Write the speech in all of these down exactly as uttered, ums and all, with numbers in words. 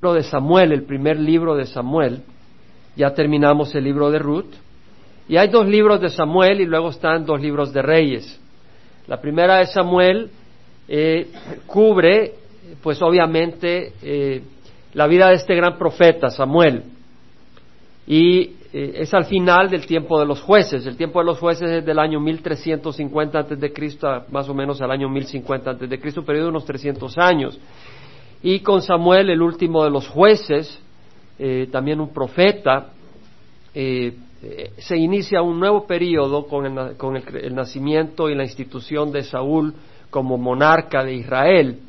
libro de Samuel, el primer libro de Samuel. Ya terminamos el libro de Ruth. Y hay dos libros de Samuel y luego están dos libros de Reyes. La primera de Samuel eh, cubre, pues obviamente, eh, la vida de este gran profeta, Samuel. Y eh, es al final del tiempo de los jueces. El tiempo de los jueces es del año mil trescientos cincuenta antes de Cristo, más o menos al año mil cincuenta antes de Cristo, periodo de unos trescientos años. Y con Samuel, el último de los jueces, eh, también un profeta, eh, eh, se inicia un nuevo periodo con, el, con el, el nacimiento y la institución de Saúl como monarca de Israel.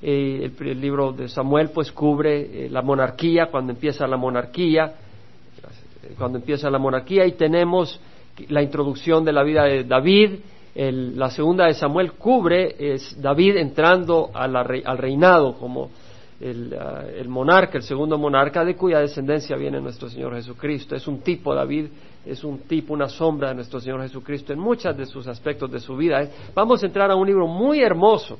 Eh, el, el libro de Samuel pues cubre eh, la monarquía, cuando empieza la monarquía, cuando empieza la monarquía, y tenemos la introducción de la vida de David. El, la segunda de Samuel cubre es David entrando a la, al reinado como el, uh, el monarca, el segundo monarca, de cuya descendencia viene nuestro Señor Jesucristo. Es un tipo, David es un tipo, una sombra de nuestro Señor Jesucristo en muchos de sus aspectos de su vida. ¿eh? Vamos a entrar a un libro muy hermoso,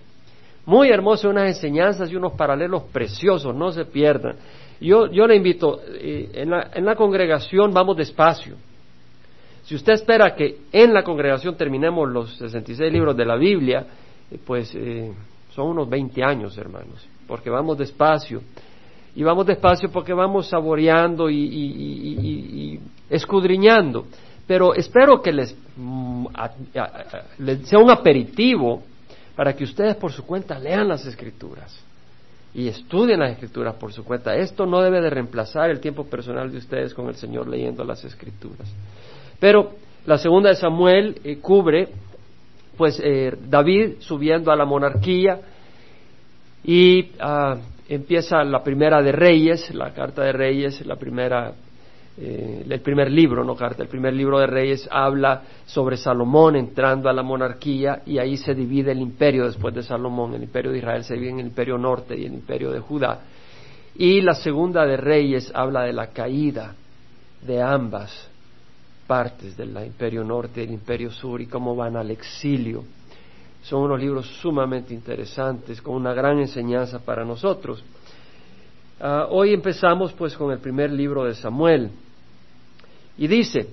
muy hermoso, unas enseñanzas y unos paralelos preciosos, no se pierdan. Yo, yo le invito, eh, en, la, en la congregación vamos despacio. Si usted espera que en la congregación terminemos los sesenta y seis libros de la Biblia, pues eh, son unos veinte años, hermanos, porque vamos despacio. Y vamos despacio porque vamos saboreando y, y, y, y, y escudriñando. Pero espero que les, mm, a, a, a, les sea un aperitivo para que ustedes por su cuenta lean las Escrituras y estudien las Escrituras por su cuenta. Esto no debe de reemplazar el tiempo personal de ustedes con el Señor leyendo las Escrituras. Pero la segunda de Samuel eh, cubre, pues, eh, David subiendo a la monarquía, y ah, empieza la primera de Reyes, la carta de Reyes, la primera, eh, el primer libro, no carta, el primer libro de Reyes habla sobre Salomón entrando a la monarquía, y ahí se divide el imperio después de Salomón. El imperio de Israel se divide en el imperio norte y el imperio de Judá. Y la segunda de Reyes habla de la caída de ambas partes del imperio norte y del imperio sur, y cómo van al exilio. Son unos libros sumamente interesantes, con una gran enseñanza para nosotros. Uh, hoy empezamos pues con el primer libro de Samuel, y dice: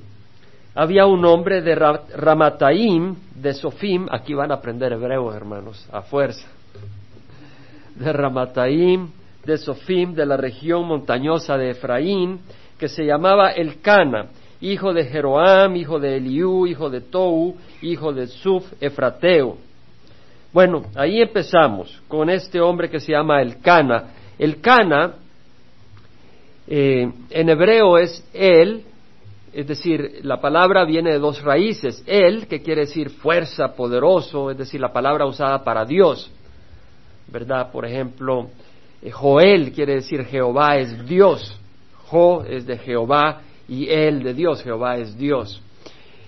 había un hombre de Ra- Ramataim de Sofim. Aquí van a aprender hebreo, hermanos, a fuerza. De Ramataim de Sofim, de la región montañosa de Efraín, que se llamaba Elcana, hijo de Jeroam, hijo de Eliú, hijo de Tou, hijo de Zuf, Efrateo. Bueno, ahí empezamos con este hombre que se llama Elcana. Elcana, eh, en hebreo es el, es decir, la palabra viene de dos raíces. El, que quiere decir fuerza, poderoso, es decir, la palabra usada para Dios, ¿verdad? Por ejemplo, Joel quiere decir Jehová es Dios. Jo es de Jehová y él de Dios, Jehová es Dios.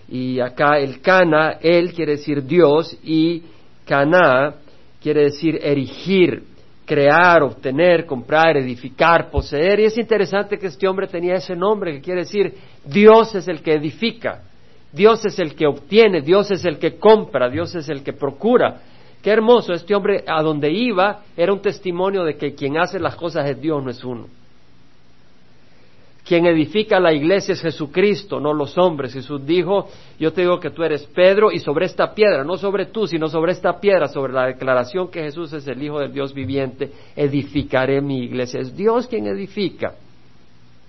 Y acá Elcana, él quiere decir Dios, y Caná quiere decir erigir, crear, obtener, comprar, edificar, poseer. Y es interesante que este hombre tenía ese nombre, que quiere decir Dios es el que edifica, Dios es el que obtiene, Dios es el que compra, Dios es el que procura. Qué hermoso, este hombre a donde iba era un testimonio de que quien hace las cosas es Dios, no es uno. Quien edifica la iglesia es Jesucristo, no los hombres. Jesús dijo: yo te digo que tú eres Pedro, y sobre esta piedra, no sobre tú, sino sobre esta piedra, sobre la declaración que Jesús es el Hijo del Dios viviente, edificaré mi iglesia. Es Dios quien edifica.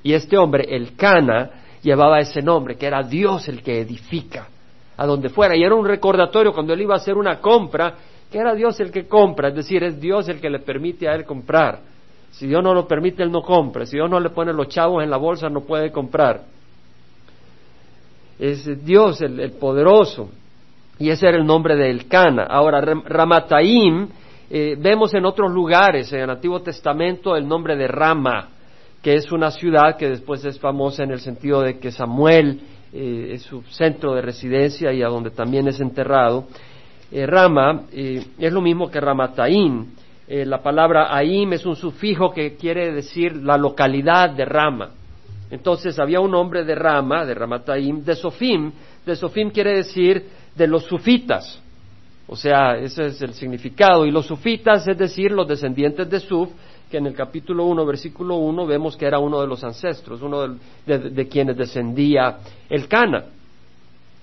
Y este hombre, Elcana, llevaba ese nombre, que era Dios el que edifica, a donde fuera. Y era un recordatorio cuando él iba a hacer una compra, que era Dios el que compra, es decir, es Dios el que le permite a él comprar. Si Dios no lo permite, él no compra. Si Dios no le pone los chavos en la bolsa, no puede comprar. Es Dios el, el poderoso. Y ese era el nombre de Elcana. Ahora, Ramataim, eh, vemos en otros lugares, en el Antiguo Testamento, el nombre de Rama, que es una ciudad que después es famosa en el sentido de que Samuel eh, es su centro de residencia y a donde también es enterrado. Eh, Rama eh, es lo mismo que Ramataim. Eh, la palabra Aim es un sufijo que quiere decir la localidad de Rama. Entonces había un hombre de Rama, de Ramataim, de Sofim. De Sofim quiere decir de los sufitas. O sea, ese es el significado. Y los sufitas, es decir, los descendientes de Suf, que en el capítulo uno, versículo uno, vemos que era uno de los ancestros, uno de, de, de quienes descendía Elcana.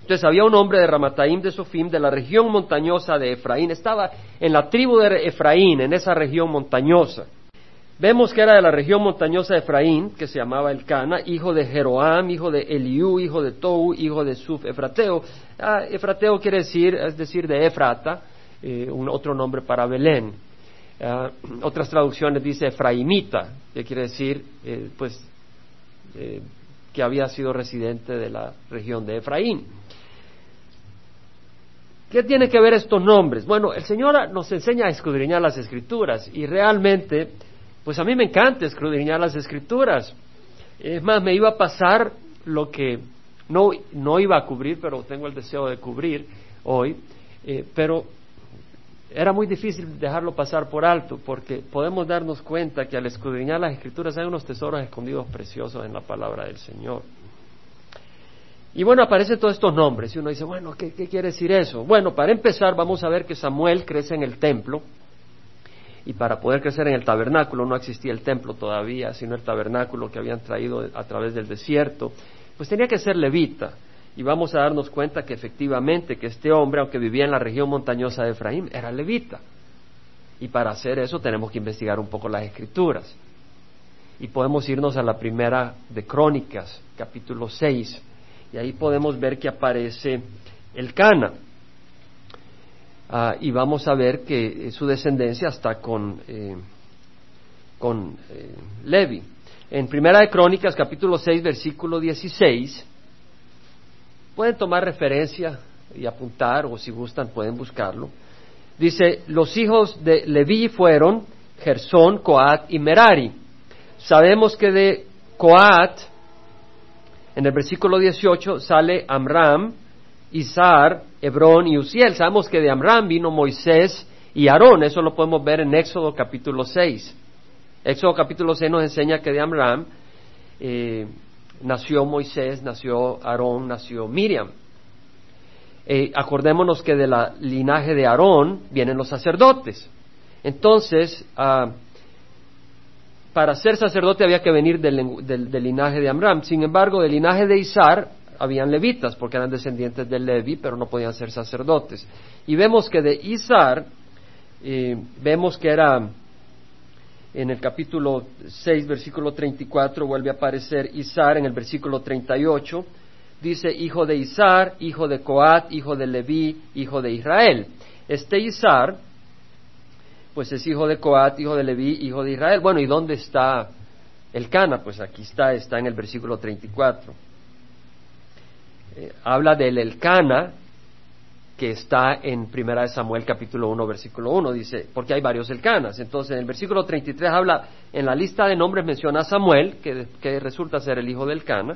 Entonces había un hombre de Ramataim, de Sofim, de la región montañosa de Efraín. Estaba en la tribu de Efraín, en esa región montañosa. Vemos que era de la región montañosa de Efraín, que se llamaba Elcana, hijo de Jeroam, hijo de Eliú, hijo de Tou, hijo de Zuf, Efrateo. Ah, Efrateo quiere decir, es decir, de Efrata, eh, un otro nombre para Belén. Ah, otras traducciones dice Efraimita, que quiere decir, eh, pues, eh, que había sido residente de la región de Efraín. ¿Qué tiene que ver estos nombres? Bueno, el Señor nos enseña a escudriñar las Escrituras, y realmente... pues a mí me encanta escudriñar las Escrituras. Es más, me iba a pasar lo que no, no iba a cubrir, pero tengo el deseo de cubrir hoy. Eh, pero era muy difícil dejarlo pasar por alto, porque podemos darnos cuenta que al escudriñar las Escrituras hay unos tesoros escondidos preciosos en la palabra del Señor. Y bueno, aparecen todos estos nombres, y uno dice, bueno, ¿qué, qué quiere decir eso? Bueno, para empezar, vamos a ver que Samuel crece en el templo. Y para poder crecer en el tabernáculo, no existía el templo todavía, sino el tabernáculo que habían traído a través del desierto, pues tenía que ser levita. Y vamos a darnos cuenta que efectivamente que este hombre, aunque vivía en la región montañosa de Efraín, era levita. Y para hacer eso tenemos que investigar un poco las Escrituras. Y podemos irnos a la primera de Crónicas, capítulo seis, y ahí podemos ver que aparece Elcana. Uh, y vamos a ver que eh, su descendencia está con, eh, con eh, Levi. En Primera de Crónicas, capítulo seis, versículo dieciséis, pueden tomar referencia y apuntar, o si gustan pueden buscarlo. Dice, los hijos de Levi fueron Gersón, Coat y Merari. Sabemos que de Coat, en el versículo dieciocho, sale Amram, Isar, Hebrón y Uziel. Sabemos que de Amram vino Moisés y Aarón. Eso lo podemos ver en Éxodo capítulo seis. Éxodo capítulo seis nos enseña que de Amram eh, nació Moisés, nació Aarón, nació Miriam. Eh, acordémonos que de la linaje de Aarón vienen los sacerdotes. Entonces, ah, para ser sacerdote había que venir del, del, del linaje de Amram. Sin embargo, del linaje de Isar habían levitas, porque eran descendientes de Levi, pero no podían ser sacerdotes. Y vemos que de Isar, eh, vemos que era, en el capítulo seis, versículo treinta y cuatro, vuelve a aparecer Isar. En el versículo treinta y ocho, dice, hijo de Isar, hijo de Coat, hijo de Levi, hijo de Israel. Este Isar, pues es hijo de Coat, hijo de Levi, hijo de Israel. Bueno, ¿y dónde está Elcana? Pues aquí está, está en el versículo treinta y cuatro. Eh, habla del Elcana que está en Primera de Samuel capítulo uno versículo uno, dice, porque hay varios Elcanas. Entonces en el versículo treinta y tres habla, en la lista de nombres menciona a Samuel, que, que resulta ser el hijo de Elcana,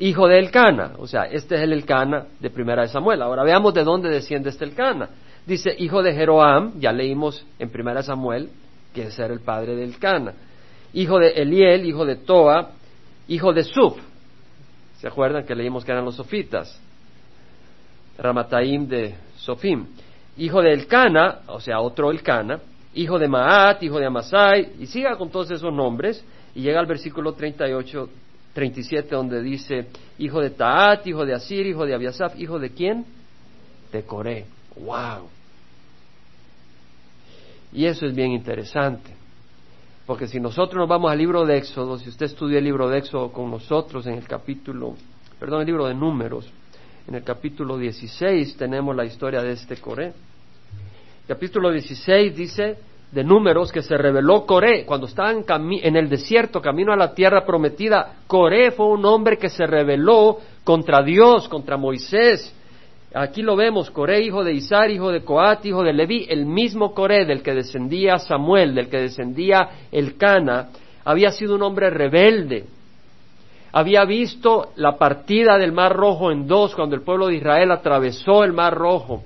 hijo de Elcana, o sea, este es el Elcana de Primera de Samuel. Ahora veamos de dónde desciende este Elcana. Dice, hijo de Jeroam, ya leímos en Primera de Samuel que es el padre de Elcana, hijo de Eliel, hijo de Toa, hijo de Zuf. ¿Se acuerdan que leímos que eran los sofitas? Ramataim de Sofim. Hijo de Elcana, o sea, otro Elcana, hijo de Maat, hijo de Amasai, y siga con todos esos nombres, y llega al versículo treinta y ocho, treinta y siete, donde dice, hijo de Taat, hijo de Asir, hijo de Abiasaf, hijo de ¿quién? De Coré. ¡Wow! Y eso es bien interesante. Porque si nosotros nos vamos al libro de Éxodo, si usted estudia el libro de Éxodo con nosotros en el capítulo, perdón, el libro de Números, en el capítulo dieciséis tenemos la historia de este Coré. Capítulo dieciséis dice de Números que se reveló Coré. Cuando estaba en, cami- en el desierto, camino a la tierra prometida, Coré fue un hombre que se rebeló contra Dios, contra Moisés. Aquí lo vemos, Coré, hijo de Isar, hijo de Coat, hijo de Leví, el mismo Coré del que descendía Samuel, del que descendía Elcana, había sido un hombre rebelde. Había visto la partida del Mar Rojo en dos, cuando el pueblo de Israel atravesó el Mar Rojo.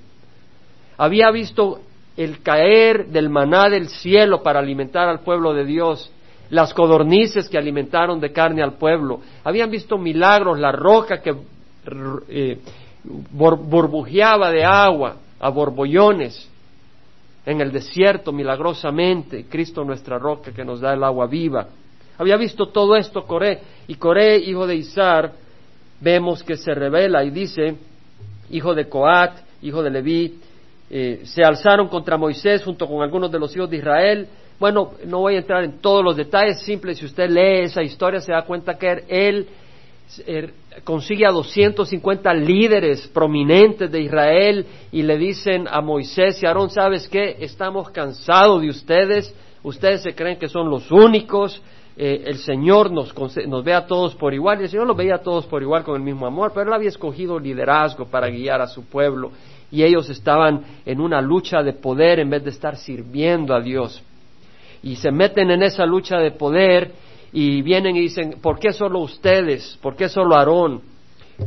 Había visto el caer del maná del cielo para alimentar al pueblo de Dios, las codornices que alimentaron de carne al pueblo. Habían visto milagros, la roca que... Eh, burbujeaba de agua a borbollones. en el desierto milagrosamente, Cristo nuestra roca que nos da el agua viva. Había visto todo esto Coré, y Coré, hijo de Isar, vemos que se revela y dice, hijo de Coat, hijo de Leví, eh, se alzaron contra Moisés junto con algunos de los hijos de Israel. Bueno, no voy a entrar en todos los detalles, simple, si usted lee esa historia se da cuenta que él eh, consigue a doscientos cincuenta líderes prominentes de Israel y le dicen a Moisés y Aarón, ¿sabes qué? Estamos cansados de ustedes, ustedes se creen que son los únicos. Eh, el Señor nos, nos ve a todos por igual, y el Señor los veía a todos por igual con el mismo amor, pero Él había escogido liderazgo para guiar a su pueblo, y ellos estaban en una lucha de poder en vez de estar sirviendo a Dios, y se meten en esa lucha de poder, y vienen y dicen, ¿por qué solo ustedes? ¿Por qué solo Aarón?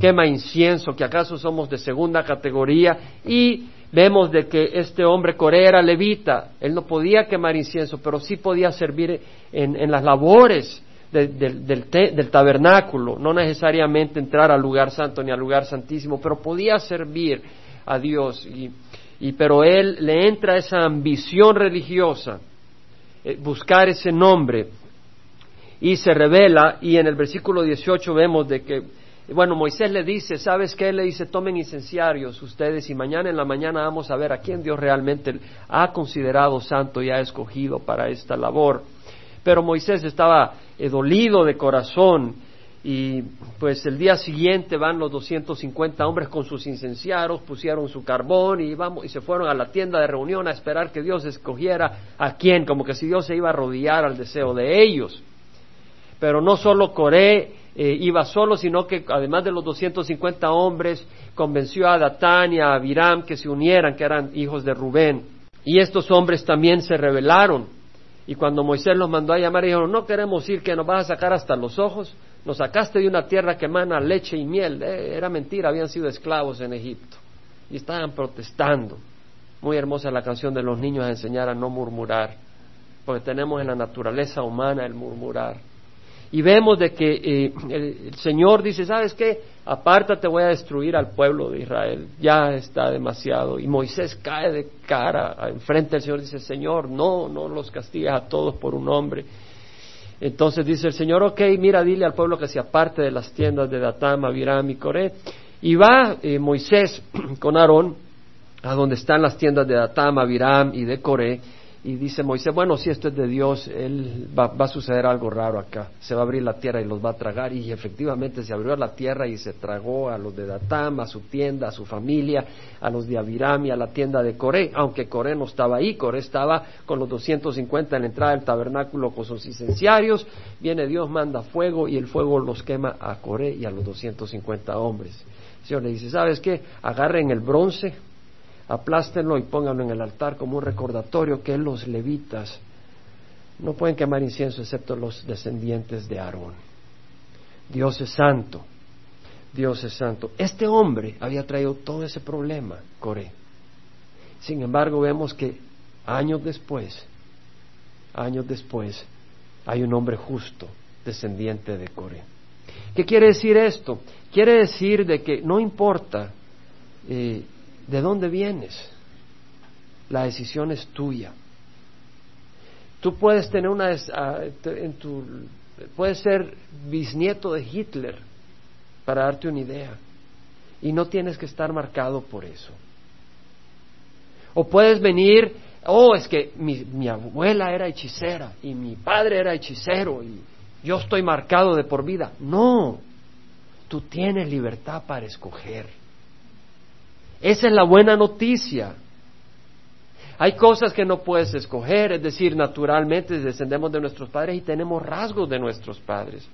Quema incienso, ¿que acaso somos de segunda categoría? Y vemos de que este hombre Coré era levita, él no podía quemar incienso, pero sí podía servir en, en las labores de, de, del, te, del tabernáculo, no necesariamente entrar al lugar santo ni al lugar santísimo, pero podía servir a Dios, y, y pero él le entra esa ambición religiosa, eh, buscar ese nombre, y se revela, y en el versículo dieciocho vemos de que, bueno, Moisés le dice, ¿sabes qué? Le dice, tomen incenciarios ustedes y mañana en la mañana vamos a ver a quién Dios realmente ha considerado santo y ha escogido para esta labor. Pero Moisés estaba eh, dolido de corazón y pues el día siguiente van los doscientos cincuenta hombres con sus incenciarios, pusieron su carbón y, vamos, y se fueron a la tienda de reunión a esperar que Dios escogiera a quién, como que si Dios se iba a rodear al deseo de ellos. Pero no solo Coré Eh, iba solo, sino que además de los doscientos cincuenta hombres, convenció a Datán y a Abiram que se unieran, que eran hijos de Rubén. Y estos hombres también se rebelaron. Y cuando Moisés los mandó a llamar, dijeron, no queremos ir, que nos vas a sacar hasta los ojos. Nos sacaste de una tierra que emana leche y miel. Eh, era mentira, habían sido esclavos en Egipto. Y estaban protestando. Muy hermosa la canción de los niños a enseñar a no murmurar. Porque tenemos en la naturaleza humana el murmurar. Y vemos de que eh, el, el Señor dice, ¿sabes qué? Apártate, voy a destruir al pueblo de Israel. Ya está demasiado. Y Moisés cae de cara enfrente del Señor y dice, Señor, no, no los castigas a todos por un hombre. Entonces dice el Señor, ok, mira, dile al pueblo que se aparte de las tiendas de Datán, Abiram y Coré. Y va eh, Moisés con Aarón a donde están las tiendas de Datán, Abiram y de Coré. Y dice Moisés, bueno, si esto es de Dios, él va, va a suceder algo raro acá. Se va a abrir la tierra y los va a tragar. Y efectivamente se abrió la tierra y se tragó a los de Datán, a su tienda, a su familia, a los de Abiram y a la tienda de Coré. Aunque Coré no estaba ahí, Coré estaba con los doscientos cincuenta en la entrada del tabernáculo con sus incenciarios. Viene Dios, manda fuego y el fuego los quema a Coré y a los doscientos cincuenta hombres. El Señor le dice, ¿sabes qué? Agarren el bronce, aplástenlo y pónganlo en el altar como un recordatorio que los levitas no pueden quemar incienso excepto los descendientes de Aarón. Dios es santo, Dios es santo. Este hombre había traído todo ese problema, Coré. Sin embargo, vemos que años después, años después, hay un hombre justo, descendiente de Coré. ¿Qué quiere decir esto? Quiere decir de que no importa Eh, ¿de dónde vienes? La decisión es tuya. Tú puedes tener una en tu, puedes ser bisnieto de Hitler, para darte una idea, y no tienes que estar marcado por eso. O puedes venir, oh, es que mi, mi abuela era hechicera y mi padre era hechicero y yo estoy marcado de por vida. No, tú tienes libertad para escoger. Esa es la buena noticia. Hay cosas que no puedes escoger, es decir, naturalmente descendemos de nuestros padres y tenemos rasgos de nuestros padres.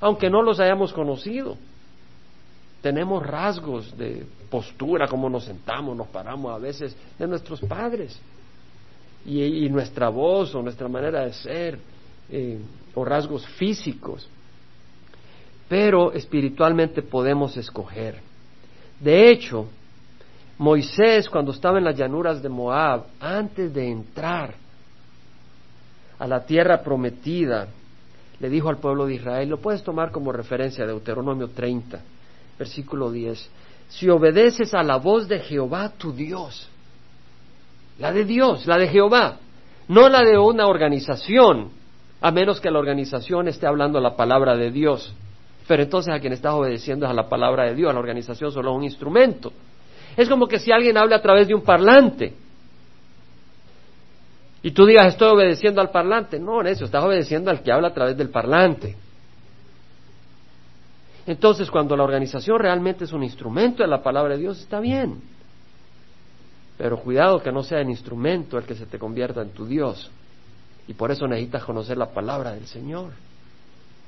Aunque no los hayamos conocido, tenemos rasgos de postura, cómo nos sentamos, nos paramos a veces, de nuestros padres. Y, y nuestra voz o nuestra manera de ser, eh, o rasgos físicos. Pero espiritualmente podemos escoger. De hecho, Moisés, cuando estaba en las llanuras de Moab, antes de entrar a la tierra prometida, le dijo al pueblo de Israel, lo puedes tomar como referencia, Deuteronomio treinta, versículo diez, si obedeces a la voz de Jehová tu Dios, la de Dios, la de Jehová, no la de una organización, a menos que la organización esté hablando la palabra de Dios. Pero entonces a quien estás obedeciendo es a la palabra de Dios, a la organización solo es un instrumento. Es como que si alguien habla a través de un parlante y tú digas, estoy obedeciendo al parlante. No, necio, estás obedeciendo al que habla a través del parlante. Entonces, cuando la organización realmente es un instrumento de la palabra de Dios, está bien. Pero cuidado que no sea el instrumento el que se te convierta en tu Dios. Y por eso necesitas conocer la palabra del Señor.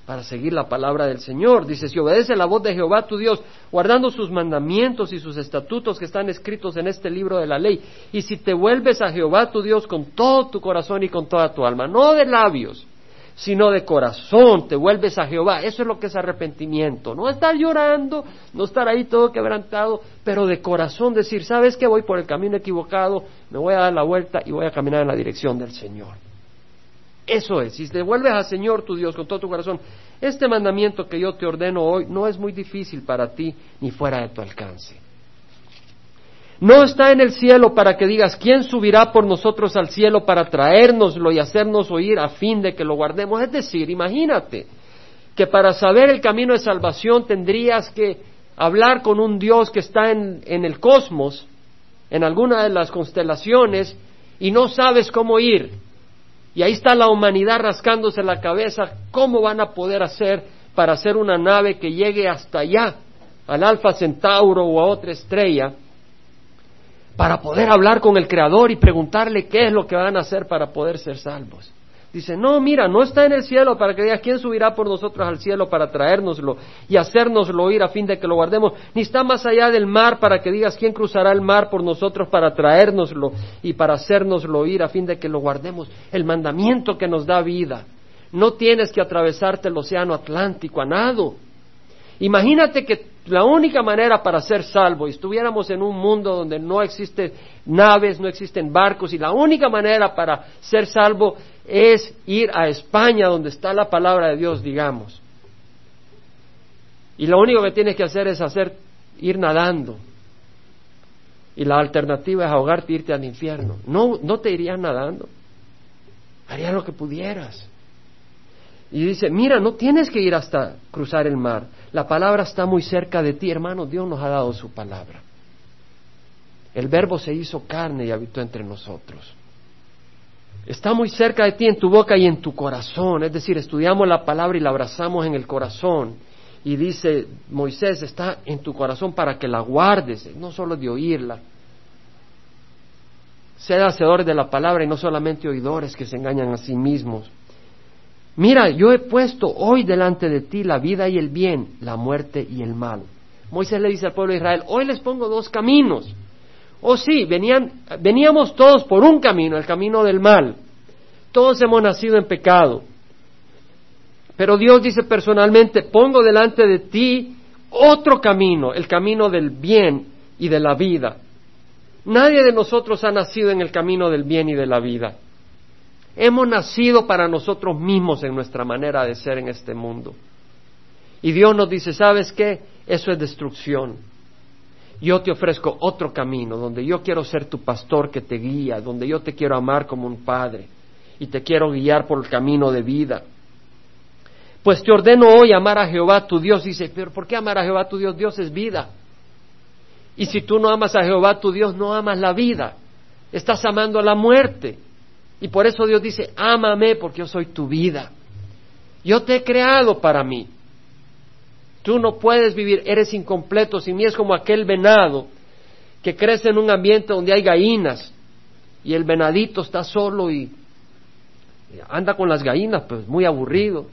Para seguir la palabra del Señor. Dice, si obedeces la voz de Jehová tu Dios, guardando sus mandamientos y sus estatutos que están escritos en este libro de la ley, y si te vuelves a Jehová tu Dios con todo tu corazón y con toda tu alma, no de labios, sino de corazón, te vuelves a Jehová. Eso es lo que es arrepentimiento. No estar llorando, no estar ahí todo quebrantado, pero de corazón decir, ¿sabes qué? Voy por el camino equivocado, me voy a dar la vuelta y voy a caminar en la dirección del Señor. Eso es, si te vuelves al Señor tu Dios con todo tu corazón, este mandamiento que yo te ordeno hoy no es muy difícil para ti ni fuera de tu alcance. No está en el cielo para que digas, ¿quién subirá por nosotros al cielo para traérnoslo y hacernos oír a fin de que lo guardemos? Es decir, imagínate que para saber el camino de salvación tendrías que hablar con un Dios que está en, en el cosmos, en alguna de las constelaciones, y no sabes cómo ir. Y ahí está la humanidad rascándose la cabeza, ¿cómo van a poder hacer para hacer una nave que llegue hasta allá, al Alfa Centauro o a otra estrella, para poder hablar con el Creador y preguntarle qué es lo que van a hacer para poder ser salvos? Dice, no, mira, no está en el cielo para que digas, ¿quién subirá por nosotros al cielo para traérnoslo y hacérnoslo oír a fin de que lo guardemos? Ni está más allá del mar para que digas, ¿quién cruzará el mar por nosotros para traérnoslo y para hacérnoslo oír a fin de que lo guardemos? El mandamiento que nos da vida. No tienes que atravesarte el océano Atlántico a nado. Imagínate que la única manera para ser salvo, y estuviéramos en un mundo donde no existen naves, no existen barcos, y la única manera para ser salvo es ir a España, donde está la palabra de Dios, digamos. Y lo único que tienes que hacer es hacer, ir nadando. Y la alternativa es ahogarte e irte al infierno. No, no te irías nadando. Harías lo que pudieras. Y dice, mira, no tienes que ir hasta cruzar el mar. La palabra está muy cerca de ti, hermano. Dios nos ha dado su palabra. El verbo se hizo carne y habitó entre nosotros. Está muy cerca de ti, en tu boca y en tu corazón. Es decir, estudiamos la palabra y la abrazamos en el corazón. Y dice, Moisés, está en tu corazón para que la guardes, no solo de oírla. Sed hacedores de la palabra y no solamente oidores que se engañan a sí mismos. Mira, yo he puesto hoy delante de ti la vida y el bien, la muerte y el mal. Moisés le dice al pueblo de Israel, hoy les pongo dos caminos. Oh sí, venían, veníamos todos por un camino, el camino del mal. Todos hemos nacido en pecado. Pero Dios dice personalmente, pongo delante de ti otro camino, el camino del bien y de la vida. Nadie de nosotros ha nacido en el camino del bien y de la vida. Hemos nacido para nosotros mismos en nuestra manera de ser en este mundo. Y Dios nos dice, ¿sabes qué? Eso es destrucción. Yo te ofrezco otro camino, donde yo quiero ser tu pastor que te guía, donde yo te quiero amar como un padre, y te quiero guiar por el camino de vida. Pues te ordeno hoy amar a Jehová tu Dios. Dice, pero ¿por qué amar a Jehová tu Dios? Dios es vida. Y si tú no amas a Jehová tu Dios, no amas la vida. Estás amando a la muerte. Y por eso Dios dice, ámame porque yo soy tu vida. Yo te he creado para mí. Tú no puedes vivir, eres incompleto sin mí. Es como aquel venado que crece en un ambiente donde hay gallinas y el venadito está solo y anda con las gallinas, pues muy aburrido.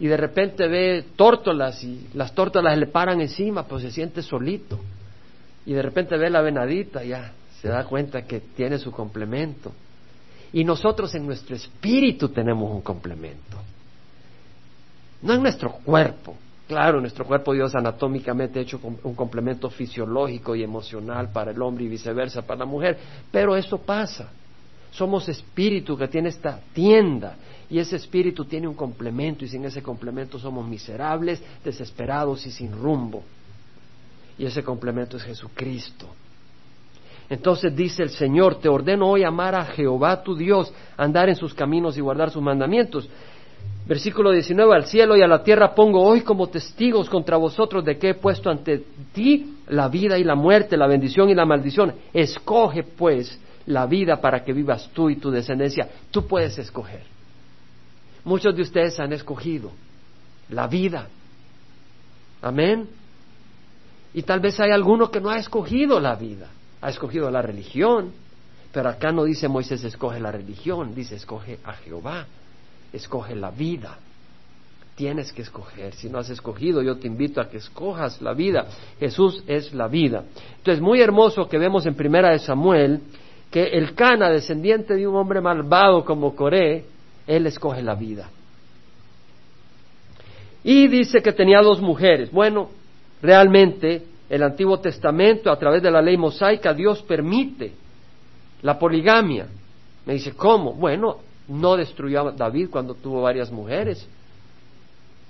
Y de repente ve tórtolas y las tórtolas le paran encima, pues se siente solito. Y de repente ve la venadita, ya se da cuenta que tiene su complemento. Y nosotros en nuestro espíritu tenemos un complemento. No en nuestro cuerpo. Claro, nuestro cuerpo Dios anatómicamente ha hecho un complemento fisiológico y emocional para el hombre y viceversa para la mujer. Pero eso pasa. Somos espíritu que tiene esta tienda. Y ese espíritu tiene un complemento. Y sin ese complemento somos miserables, desesperados y sin rumbo. Y ese complemento es Jesucristo. Entonces dice el Señor: te ordeno hoy amar a Jehová tu Dios, andar en sus caminos y guardar sus mandamientos. Versículo diecinueve, al cielo y a la tierra pongo hoy como testigos contra vosotros de que he puesto ante ti la vida y la muerte, la bendición y la maldición. Escoge pues la vida para que vivas tú y tu descendencia. Tú puedes escoger. Muchos de ustedes han escogido la vida. Amén. Y tal vez hay alguno que no ha escogido la vida, ha escogido la religión, pero acá no dice Moisés escoge la religión, dice escoge a Jehová. Escoge la vida. Tienes que escoger. Si no has escogido, yo te invito a que escojas la vida. Jesús es la vida. Entonces, muy hermoso que vemos en Primera de Samuel que Elcana, descendiente de un hombre malvado como Coré, él escoge la vida. Y dice que tenía dos mujeres. Bueno, realmente el Antiguo Testamento, a través de la ley mosaica, Dios permite la poligamia. Me dice, ¿cómo? Bueno, no destruyó a David cuando tuvo varias mujeres.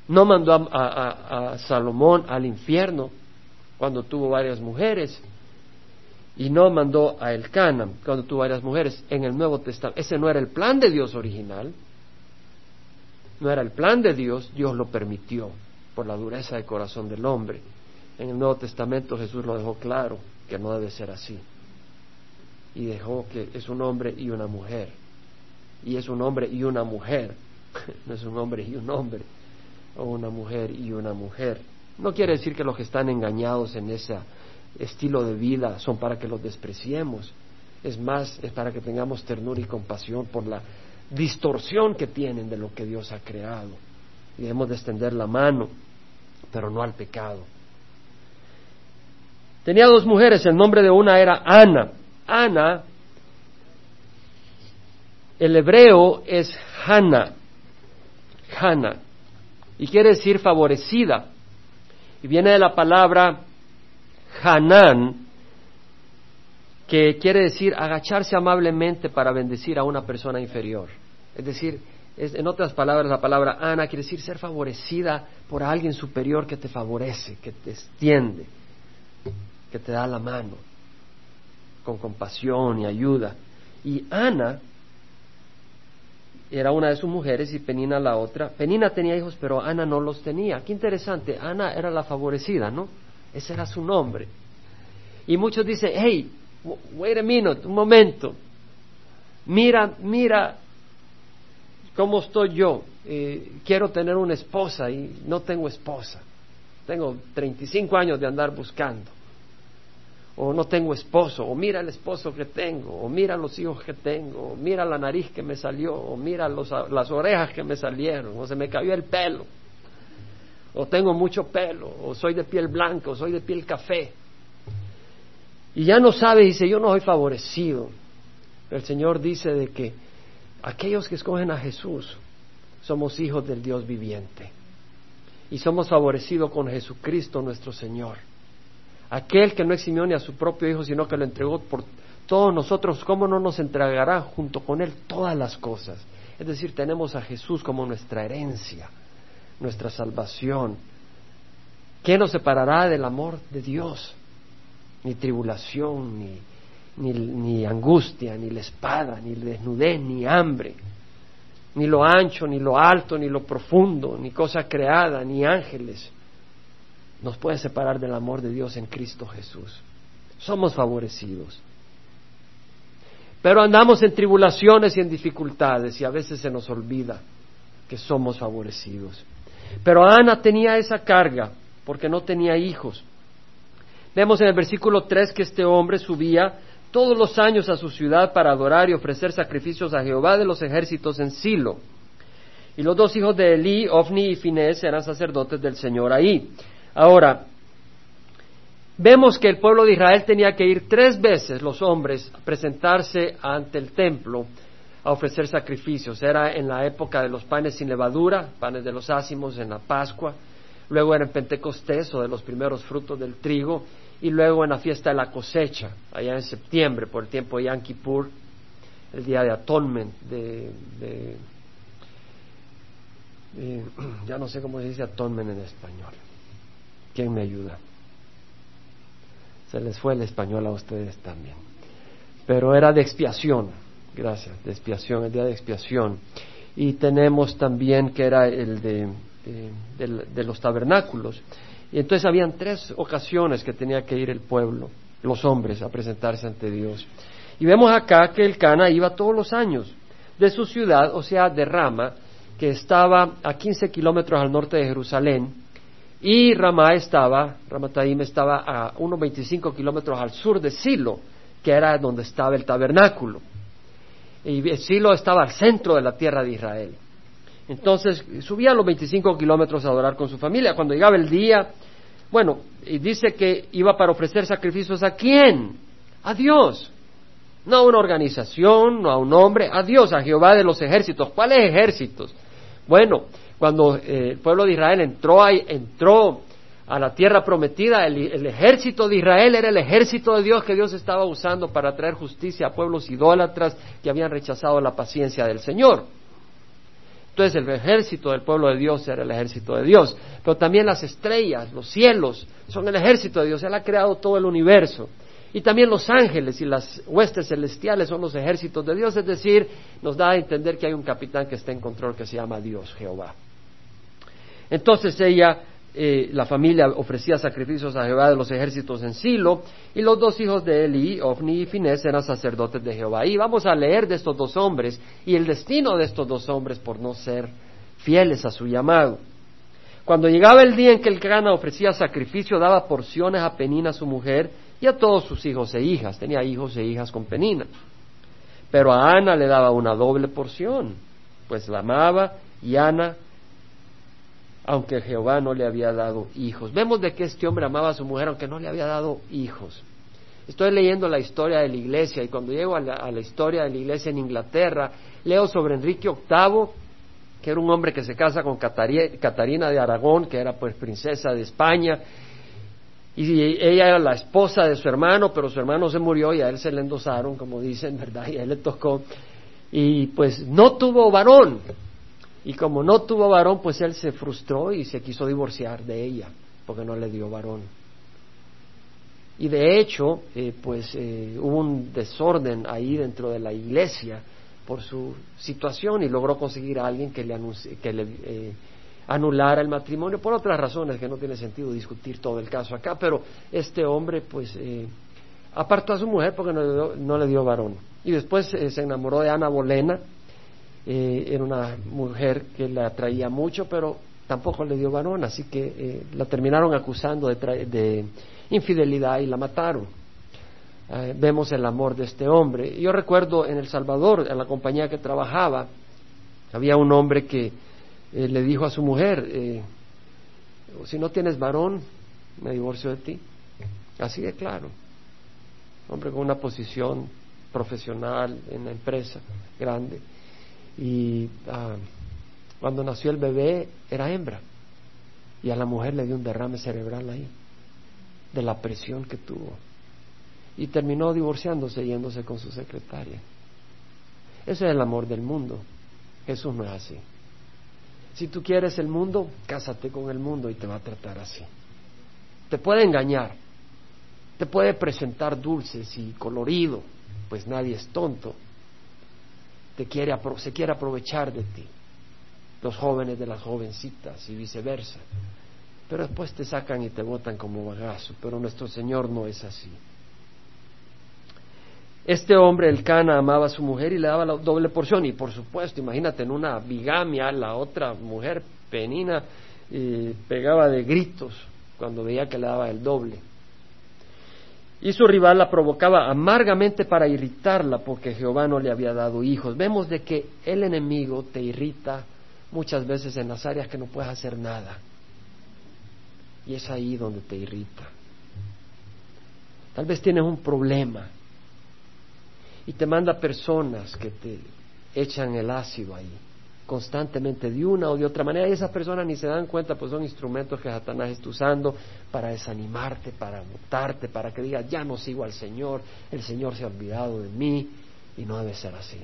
No mandó a, a, a Salomón al infierno cuando tuvo varias mujeres. Y no mandó a Elcana cuando tuvo varias mujeres. En el Nuevo Testamento, ese no era el plan de Dios original. No era el plan de Dios. Dios lo permitió por la dureza de corazón del hombre. En el Nuevo Testamento Jesús lo dejó claro, que no debe ser así. Y dejó que es un hombre y una mujer. Y es un hombre y una mujer, no es un hombre y un hombre, o una mujer y una mujer. No quiere decir que los que están engañados en ese estilo de vida son para que los despreciemos. Es más, es para que tengamos ternura y compasión por la distorsión que tienen de lo que Dios ha creado. Y debemos de extender la mano, pero no al pecado. Tenía dos mujeres, el nombre de una era Ana. Ana... El hebreo es Hana, Hana, y quiere decir favorecida, y viene de la palabra Hanán, que quiere decir agacharse amablemente para bendecir a una persona inferior. Es decir, es, en otras palabras, la palabra Ana quiere decir ser favorecida por alguien superior que te favorece, que te extiende, que te da la mano con compasión y ayuda. Y Ana era una de sus mujeres y Penina la otra. Penina tenía hijos, pero Ana no los tenía. Qué interesante, Ana era la favorecida, ¿no? Ese era su nombre. Y muchos dicen, hey, wait a minute, un momento. Mira, mira cómo estoy yo. Eh, quiero tener una esposa y no tengo esposa. Tengo treinta y cinco años de andar buscando. O no tengo esposo, o mira el esposo que tengo, o mira los hijos que tengo, o mira la nariz que me salió, o mira los, las orejas que me salieron, o se me cayó el pelo, o tengo mucho pelo, o soy de piel blanca, o soy de piel café. Y ya no sabe, dice, yo no soy favorecido. El Señor dice de que aquellos que escogen a Jesús somos hijos del Dios viviente, y somos favorecidos con Jesucristo nuestro Señor. Aquel que no eximió ni a su propio Hijo, sino que lo entregó por todos nosotros, ¿cómo no nos entregará junto con Él todas las cosas? Es decir, tenemos a Jesús como nuestra herencia, nuestra salvación. ¿Qué nos separará del amor de Dios? Ni tribulación, ni, ni, ni angustia, ni la espada, ni la desnudez, ni hambre, ni lo ancho, ni lo alto, ni lo profundo, ni cosa creada, ni ángeles nos puede separar del amor de Dios en Cristo Jesús. Somos favorecidos. Pero andamos en tribulaciones y en dificultades, y a veces se nos olvida que somos favorecidos. Pero Ana tenía esa carga, porque no tenía hijos. Vemos en el versículo tres que este hombre subía todos los años a su ciudad para adorar y ofrecer sacrificios a Jehová de los ejércitos en Silo. Y los dos hijos de Elí, Ofni y Finés, eran sacerdotes del Señor ahí. Ahora, vemos que el pueblo de Israel tenía que ir tres veces los hombres a presentarse ante el templo a ofrecer sacrificios. Era en la época de los panes sin levadura, panes de los ácimos en la Pascua, luego era en Pentecostés o de los primeros frutos del trigo, y luego en la fiesta de la cosecha, allá en septiembre, por el tiempo de Yom Kippur, el día de atonement, de... de, de ya no sé cómo se dice atonement en español. ¿Quién me ayuda? Se les fue el español a ustedes también. pero era de expiación, gracias, de expiación, el día de expiación. Y tenemos también que era el de, de, de, de los tabernáculos. Y entonces habían tres ocasiones que tenía que ir el pueblo, los hombres, a presentarse ante Dios. Y vemos acá que Elcana iba todos los años de su ciudad, o sea, de Rama, que estaba a quince kilómetros al norte de Jerusalén, y Rama estaba, Ramataim estaba a unos veinticinco kilómetros al sur de Silo, que era donde estaba el tabernáculo. Y Silo estaba al centro de la tierra de Israel. Entonces subía a los veinticinco kilómetros a adorar con su familia. Cuando llegaba el día, bueno, y dice que iba para ofrecer sacrificios ¿a quién? A Dios. No a una organización, no a un hombre, a Dios, a Jehová de los ejércitos. ¿Cuáles ejércitos? Bueno, cuando eh, el pueblo de Israel entró a, entró a la tierra prometida, el, el ejército de Israel era el ejército de Dios que Dios estaba usando para traer justicia a pueblos idólatras que habían rechazado la paciencia del Señor. Entonces el ejército del pueblo de Dios era el ejército de Dios, pero también las estrellas, los cielos, son el ejército de Dios. Él ha creado todo el universo. Y también los ángeles y las huestes celestiales son los ejércitos de Dios, es decir, nos da a entender que hay un capitán que está en control que se llama Dios, Jehová. Entonces ella, eh, la familia ofrecía sacrificios a Jehová de los ejércitos en Silo, y los dos hijos de Elí, Ofni y Finés, eran sacerdotes de Jehová. Y vamos a leer de estos dos hombres y el destino de estos dos hombres por no ser fieles a su llamado. Cuando llegaba el día en que Elcana ofrecía sacrificio, daba porciones a Penina su mujer y a todos sus hijos e hijas. Tenía hijos e hijas con Penina. Pero a Ana le daba una doble porción, pues la amaba, y Ana, aunque Jehová no le había dado hijos. Vemos de que este hombre amaba a su mujer, aunque no le había dado hijos. Estoy leyendo la historia de la iglesia, y cuando llego a la, a la historia de la iglesia en Inglaterra, leo sobre Enrique octavo, que era un hombre que se casa con Catarina de Aragón, que era pues princesa de España, y ella era la esposa de su hermano, pero su hermano se murió y a él se le endosaron, como dicen, ¿verdad? Y a él le tocó, y pues no tuvo varón, y como no tuvo varón, pues él se frustró y se quiso divorciar de ella, porque no le dio varón. Y de hecho, eh, pues eh, hubo un desorden ahí dentro de la iglesia, por su situación, y logró conseguir a alguien que le, anuncie, que le eh, anulara el matrimonio, por otras razones que no tiene sentido discutir todo el caso acá, pero este hombre pues eh, apartó a su mujer porque no le dio, no le dio varón, y después eh, se enamoró de Ana Bolena, eh, era una mujer que la atraía mucho, pero tampoco le dio varón, así que eh, la terminaron acusando de, tra- de infidelidad y la mataron. Eh, vemos el amor de este hombre. Yo recuerdo en El Salvador, en la compañía que trabajaba, había un hombre que eh, le dijo a su mujer, eh, si no tienes varón, me divorcio de ti. Así de claro. Hombre con una posición profesional en la empresa grande. Y ah, cuando nació el bebé era hembra, y a la mujer le dio un derrame cerebral ahí, de la presión que tuvo, y terminó divorciándose, yéndose con su secretaria. Ese es el amor del mundo. Jesús no es así. Si tú quieres el mundo, cásate con el mundo y te va a tratar así. Te puede engañar, te puede presentar dulces y colorido, pues nadie es tonto. Te quiere, se quiere aprovechar de ti, los jóvenes de las jovencitas y viceversa, pero después te sacan y te botan como bagazo. Pero nuestro Señor no es así. Este hombre, Elcana, amaba a su mujer y le daba la doble porción. Y por supuesto, imagínate, en una bigamia, la otra mujer, Penina, eh, pegaba de gritos cuando veía que le daba el doble. Y su rival la provocaba amargamente para irritarla, porque Jehová no le había dado hijos. Vemos de que el enemigo te irrita muchas veces en las áreas que no puedes hacer nada. Y es ahí donde te irrita. Tal vez tienes un problema y te manda personas que te echan el ácido ahí constantemente, de una o de otra manera, y esas personas ni se dan cuenta, pues son instrumentos que Satanás está usando para desanimarte, para botarte, para que digas, ya no sigo al Señor, el Señor se ha olvidado de mí, y no debe ser así.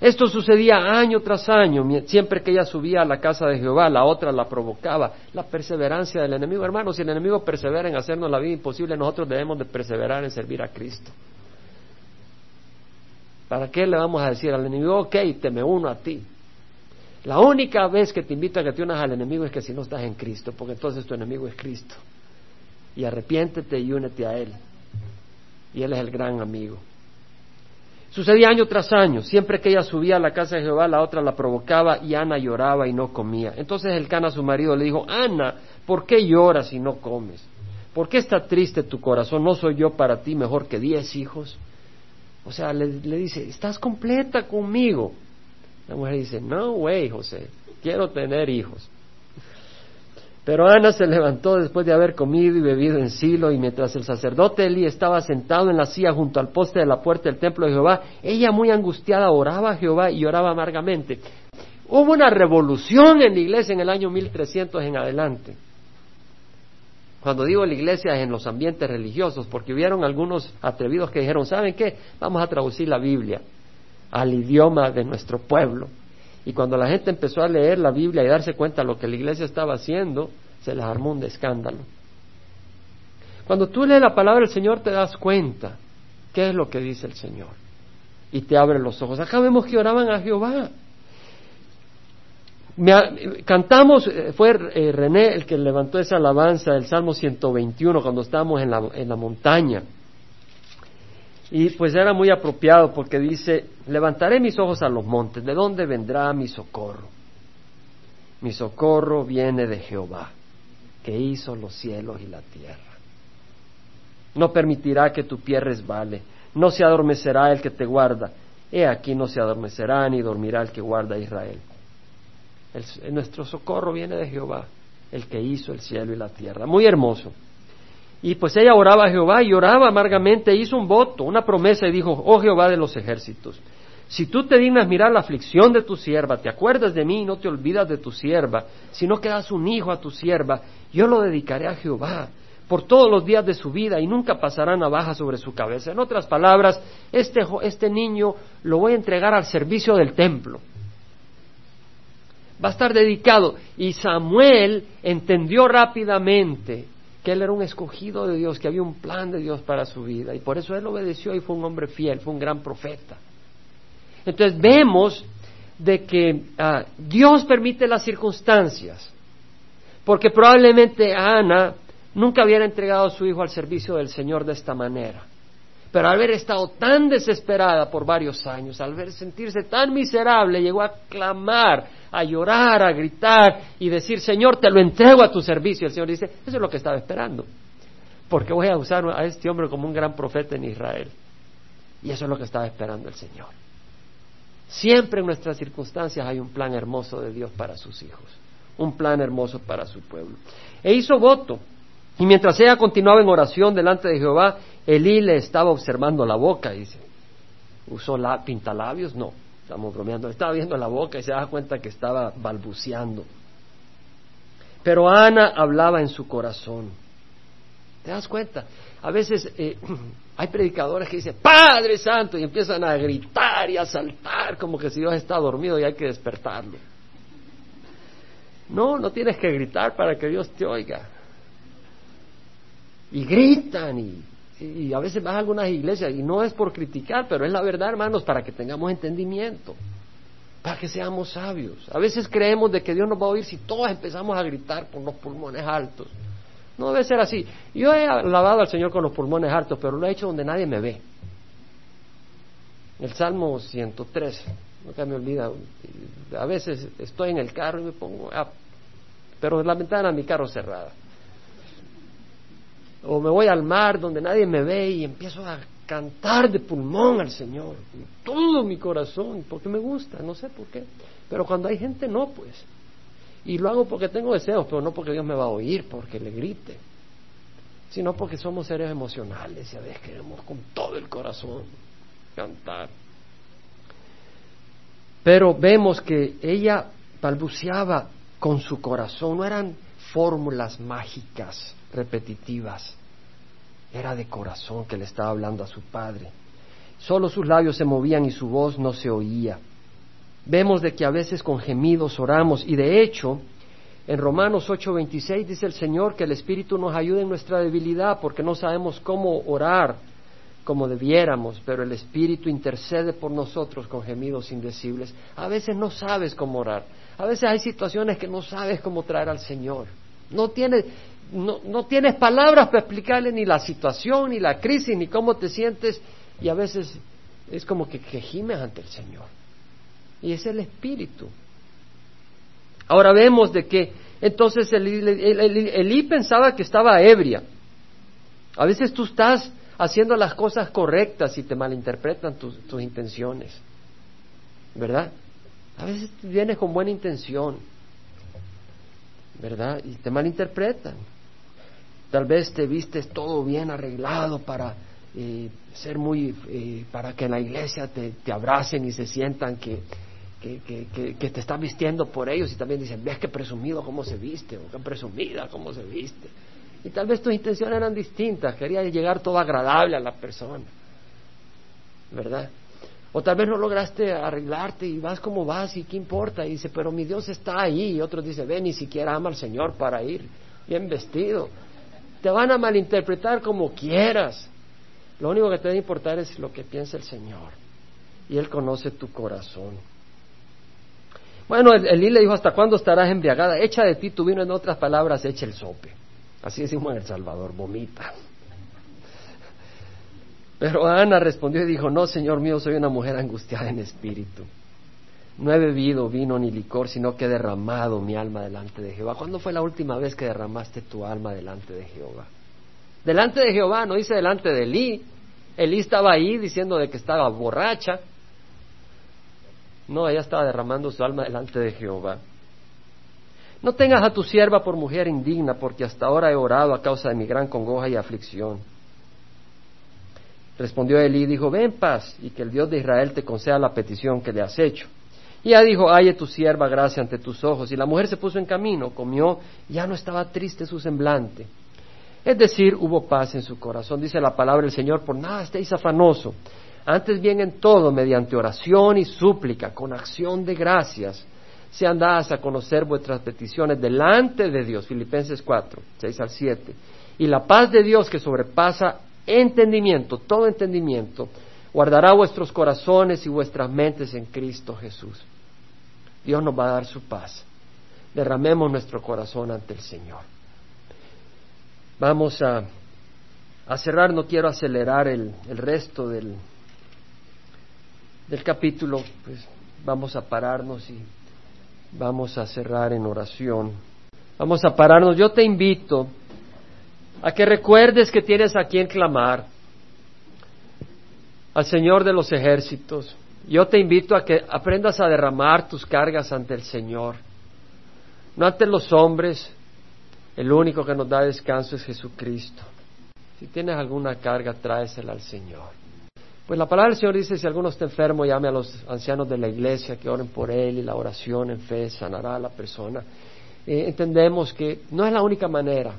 Esto sucedía año tras año, siempre que ella subía a la casa de Jehová, la otra la provocaba. La perseverancia del enemigo. Hermanos, si el enemigo persevera en hacernos la vida imposible, nosotros debemos de perseverar en servir a Cristo. ¿Para qué le vamos a decir al enemigo, ok, te me uno a ti? La única vez que te invitan a que te unas al enemigo es que si no estás en Cristo, porque entonces tu enemigo es Cristo. Y arrepiéntete y únete a Él. Y Él es el gran amigo. Sucedía año tras año. Siempre que ella subía a la casa de Jehová, la otra la provocaba y Ana lloraba y no comía. Entonces Elcana, su marido, le dijo, Ana, ¿por qué lloras y no comes? ¿Por qué está triste tu corazón? ¿No soy yo para ti mejor que diez hijos? O sea, le, le dice, ¿estás completa conmigo? La mujer dice, no way, José, quiero tener hijos. Pero Ana se levantó después de haber comido y bebido en Silo, y mientras el sacerdote Elí estaba sentado en la silla junto al poste de la puerta del templo de Jehová, ella muy angustiada oraba a Jehová y lloraba amargamente. Hubo una revolución en la iglesia en el año mil trescientos en adelante. Cuando digo la iglesia es en los ambientes religiosos, porque hubieron algunos atrevidos que dijeron, ¿saben qué? Vamos a traducir la Biblia al idioma de nuestro pueblo. Y cuando la gente empezó a leer la Biblia y darse cuenta de lo que la iglesia estaba haciendo, se les armó un escándalo. Cuando tú lees la palabra del Señor, te das cuenta qué es lo que dice el Señor. Y te abre los ojos. Acá vemos que oraban a Jehová. Me, cantamos, fue eh, René el que levantó esa alabanza del Salmo ciento veintiuno cuando estábamos en la, en la montaña. Y pues era muy apropiado porque dice, levantaré mis ojos a los montes, ¿de dónde vendrá mi socorro? Mi socorro viene de Jehová, que hizo los cielos y la tierra. No permitirá que tu pie resbale, no se adormecerá el que te guarda. He aquí no se adormecerá ni dormirá el que guarda a Israel. El, nuestro socorro viene de Jehová, el que hizo el cielo y la tierra. Muy hermoso. Y pues ella oraba a Jehová y oraba amargamente, hizo un voto, una promesa y dijo, oh Jehová de los ejércitos, si tú te dignas mirar la aflicción de tu sierva, te acuerdas de mí y no te olvidas de tu sierva, si no quedas un hijo a tu sierva, yo lo dedicaré a Jehová por todos los días de su vida y nunca pasará navaja sobre su cabeza. En otras palabras, este, este niño lo voy a entregar al servicio del templo. Va a estar dedicado. Y Samuel entendió rápidamente que él era un escogido de Dios, que había un plan de Dios para su vida, y por eso él obedeció y fue un hombre fiel, fue un gran profeta. Entonces vemos de que ah, Dios permite las circunstancias, porque probablemente Ana nunca hubiera entregado a su hijo al servicio del Señor de esta manera, pero al haber estado tan desesperada por varios años, al ver sentirse tan miserable, llegó a clamar, a llorar, a gritar y decir, Señor, te lo entrego a tu servicio. El Señor dice, eso es lo que estaba esperando, porque voy a usar a este hombre como un gran profeta en Israel. Y eso es lo que estaba esperando el Señor. Siempre en nuestras circunstancias hay un plan hermoso de Dios para sus hijos, un plan hermoso para su pueblo. E hizo voto. Y mientras ella continuaba en oración delante de Jehová, Elí le estaba observando la boca, dice. ¿Usó la, pintalabios? No, estamos bromeando. Estaba viendo la boca y se da cuenta que estaba balbuceando. Pero Ana hablaba en su corazón. ¿Te das cuenta? A veces eh, hay predicadores que dicen, Padre Santo, y empiezan a gritar y a saltar, como que si Dios está dormido y hay que despertarlo. No, no tienes que gritar para que Dios te oiga. Y gritan y, y a veces vas a algunas iglesias y no es por criticar, pero es la verdad, hermanos, para que tengamos entendimiento, para que seamos sabios. A veces creemos de que Dios nos va a oír si todos empezamos a gritar con los pulmones altos. No debe ser así. Yo he alabado al Señor con los pulmones altos, pero lo he hecho donde nadie me ve. El Salmo ciento tres, nunca me olvida. A veces estoy en el carro y me pongo ah, pero la ventana de mi carro cerrada, o me voy al mar donde nadie me ve y empiezo a cantar de pulmón al Señor con todo mi corazón, porque me gusta, no sé por qué, pero cuando hay gente no, pues, y lo hago porque tengo deseos, pero no porque Dios me va a oír porque le grite, sino porque somos seres emocionales y a veces queremos con todo el corazón cantar. Pero vemos que ella balbuceaba con su corazón, no eran fórmulas mágicas repetitivas, era de corazón que le estaba hablando a su padre. Solo sus labios se movían y su voz no se oía. vemos de que a veces con gemidos oramos, y de hecho, en Romanos ocho veintiséis dice el Señor que el Espíritu nos ayude en nuestra debilidad, porque no sabemos cómo orar como debiéramos, pero el Espíritu intercede por nosotros con gemidos indecibles. A veces no sabes cómo orar, a veces hay situaciones que no sabes cómo traer al Señor. No tienes, no, no tienes palabras para explicarle ni la situación, ni la crisis, ni cómo te sientes, y a veces es como que, que gimes ante el Señor. Y es el Espíritu. Ahora vemos de que entonces Elí, Elí, Elí pensaba que estaba ebria. A veces tú estás haciendo las cosas correctas y te malinterpretan tus, tus intenciones, ¿verdad? A veces vienes con buena intención, ¿verdad? Y te malinterpretan. Tal vez te vistes todo bien arreglado para eh, ser muy eh, para que en la iglesia te, te abracen y se sientan que Que, que, que, que te estás vistiendo por ellos, y también dicen, ves que presumido cómo se viste, o qué presumida cómo se viste. Y tal vez tus intenciones eran distintas, querías llegar todo agradable a la persona, ¿verdad? O tal vez no lograste arreglarte y vas como vas y qué importa, y dice, pero mi Dios está ahí. Y otros dicen, ve, ni siquiera ama al Señor para ir bien vestido. Te van a malinterpretar como quieras. Lo único que te debe importar es lo que piensa el Señor, y Él conoce tu corazón. Bueno, Elí le dijo, ¿hasta cuándo estarás embriagada? Echa de ti tu vino, en otras palabras, echa el sope. Así decimos en El Salvador, vomita. Pero Ana respondió y dijo, no, Señor mío, soy una mujer angustiada en espíritu. No he bebido vino ni licor, sino que he derramado mi alma delante de Jehová. ¿Cuándo fue la última vez que derramaste tu alma delante de Jehová? Delante de Jehová, no dice delante de Elí. Elí estaba ahí diciendo de que estaba borracha. No, ella estaba derramando su alma delante de Jehová. No tengas a tu sierva por mujer indigna, porque hasta ahora he orado a causa de mi gran congoja y aflicción. Respondió Elí y dijo, ve en paz, y que el Dios de Israel te conceda la petición que le has hecho. Y ella dijo, halle tu sierva gracia ante tus ojos. Y la mujer se puso en camino, comió, y ya no estaba triste su semblante. Es decir, hubo paz en su corazón. Dice la palabra del Señor, por nada estéis afanoso. Antes bien en todo, mediante oración y súplica, con acción de gracias, sean dadas a conocer vuestras peticiones delante de Dios. Filipenses cuatro, seis al siete. Y la paz de Dios, que sobrepasa entendimiento, todo entendimiento, guardará vuestros corazones y vuestras mentes en Cristo Jesús. Dios nos va a dar su paz. Derramemos nuestro corazón ante el Señor. Vamos a, a cerrar, no quiero acelerar el, el resto del... del capítulo, pues vamos a pararnos y vamos a cerrar en oración. Vamos a pararnos. Yo te invito a que recuerdes que tienes a quien clamar, al Señor de los ejércitos. Yo te invito a que aprendas a derramar tus cargas ante el Señor, no ante los hombres. El único que nos da descanso es Jesucristo. Si tienes alguna carga, tráesela al Señor. Pues la palabra del Señor dice, si alguno está enfermo, llame a los ancianos de la iglesia que oren por él, y la oración en fe sanará a la persona. Eh, entendemos que no es la única manera.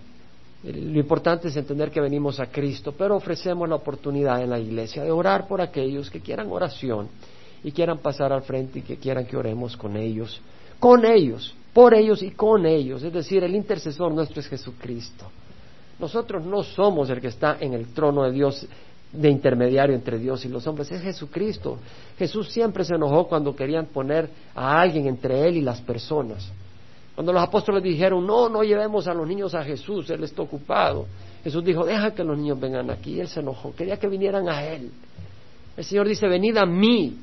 Eh, lo importante es entender que venimos a Cristo, pero ofrecemos la oportunidad en la iglesia de orar por aquellos que quieran oración y quieran pasar al frente y que quieran que oremos con ellos, con ellos, por ellos y con ellos. Es decir, el intercesor nuestro es Jesucristo. Nosotros no somos el que está en el trono de Dios, de intermediario entre Dios y los hombres, es Jesucristo. Jesús siempre se enojó cuando querían poner a alguien entre Él y las personas. Cuando los apóstoles dijeron, no, no llevemos a los niños a Jesús, Él está ocupado. Jesús dijo, deja que los niños vengan aquí. Él se enojó, quería que vinieran a Él. El Señor dice, venid a mí.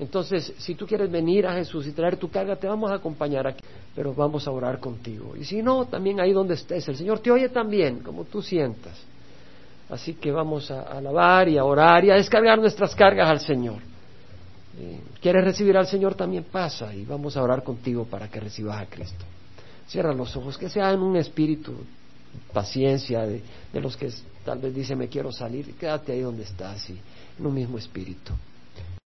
Entonces, si tú quieres venir a Jesús y traer tu carga, te vamos a acompañar aquí, pero vamos a orar contigo. Y si no, también ahí donde estés, el Señor te oye también, como tú sientas. Así que vamos a alabar y a orar y a descargar nuestras cargas al Señor. ¿Quieres recibir al Señor? También pasa y vamos a orar contigo para que recibas a Cristo. Cierra los ojos, que sea en un espíritu, paciencia de, de los que tal vez dicen me quiero salir. Quédate ahí donde estás, y en un mismo espíritu.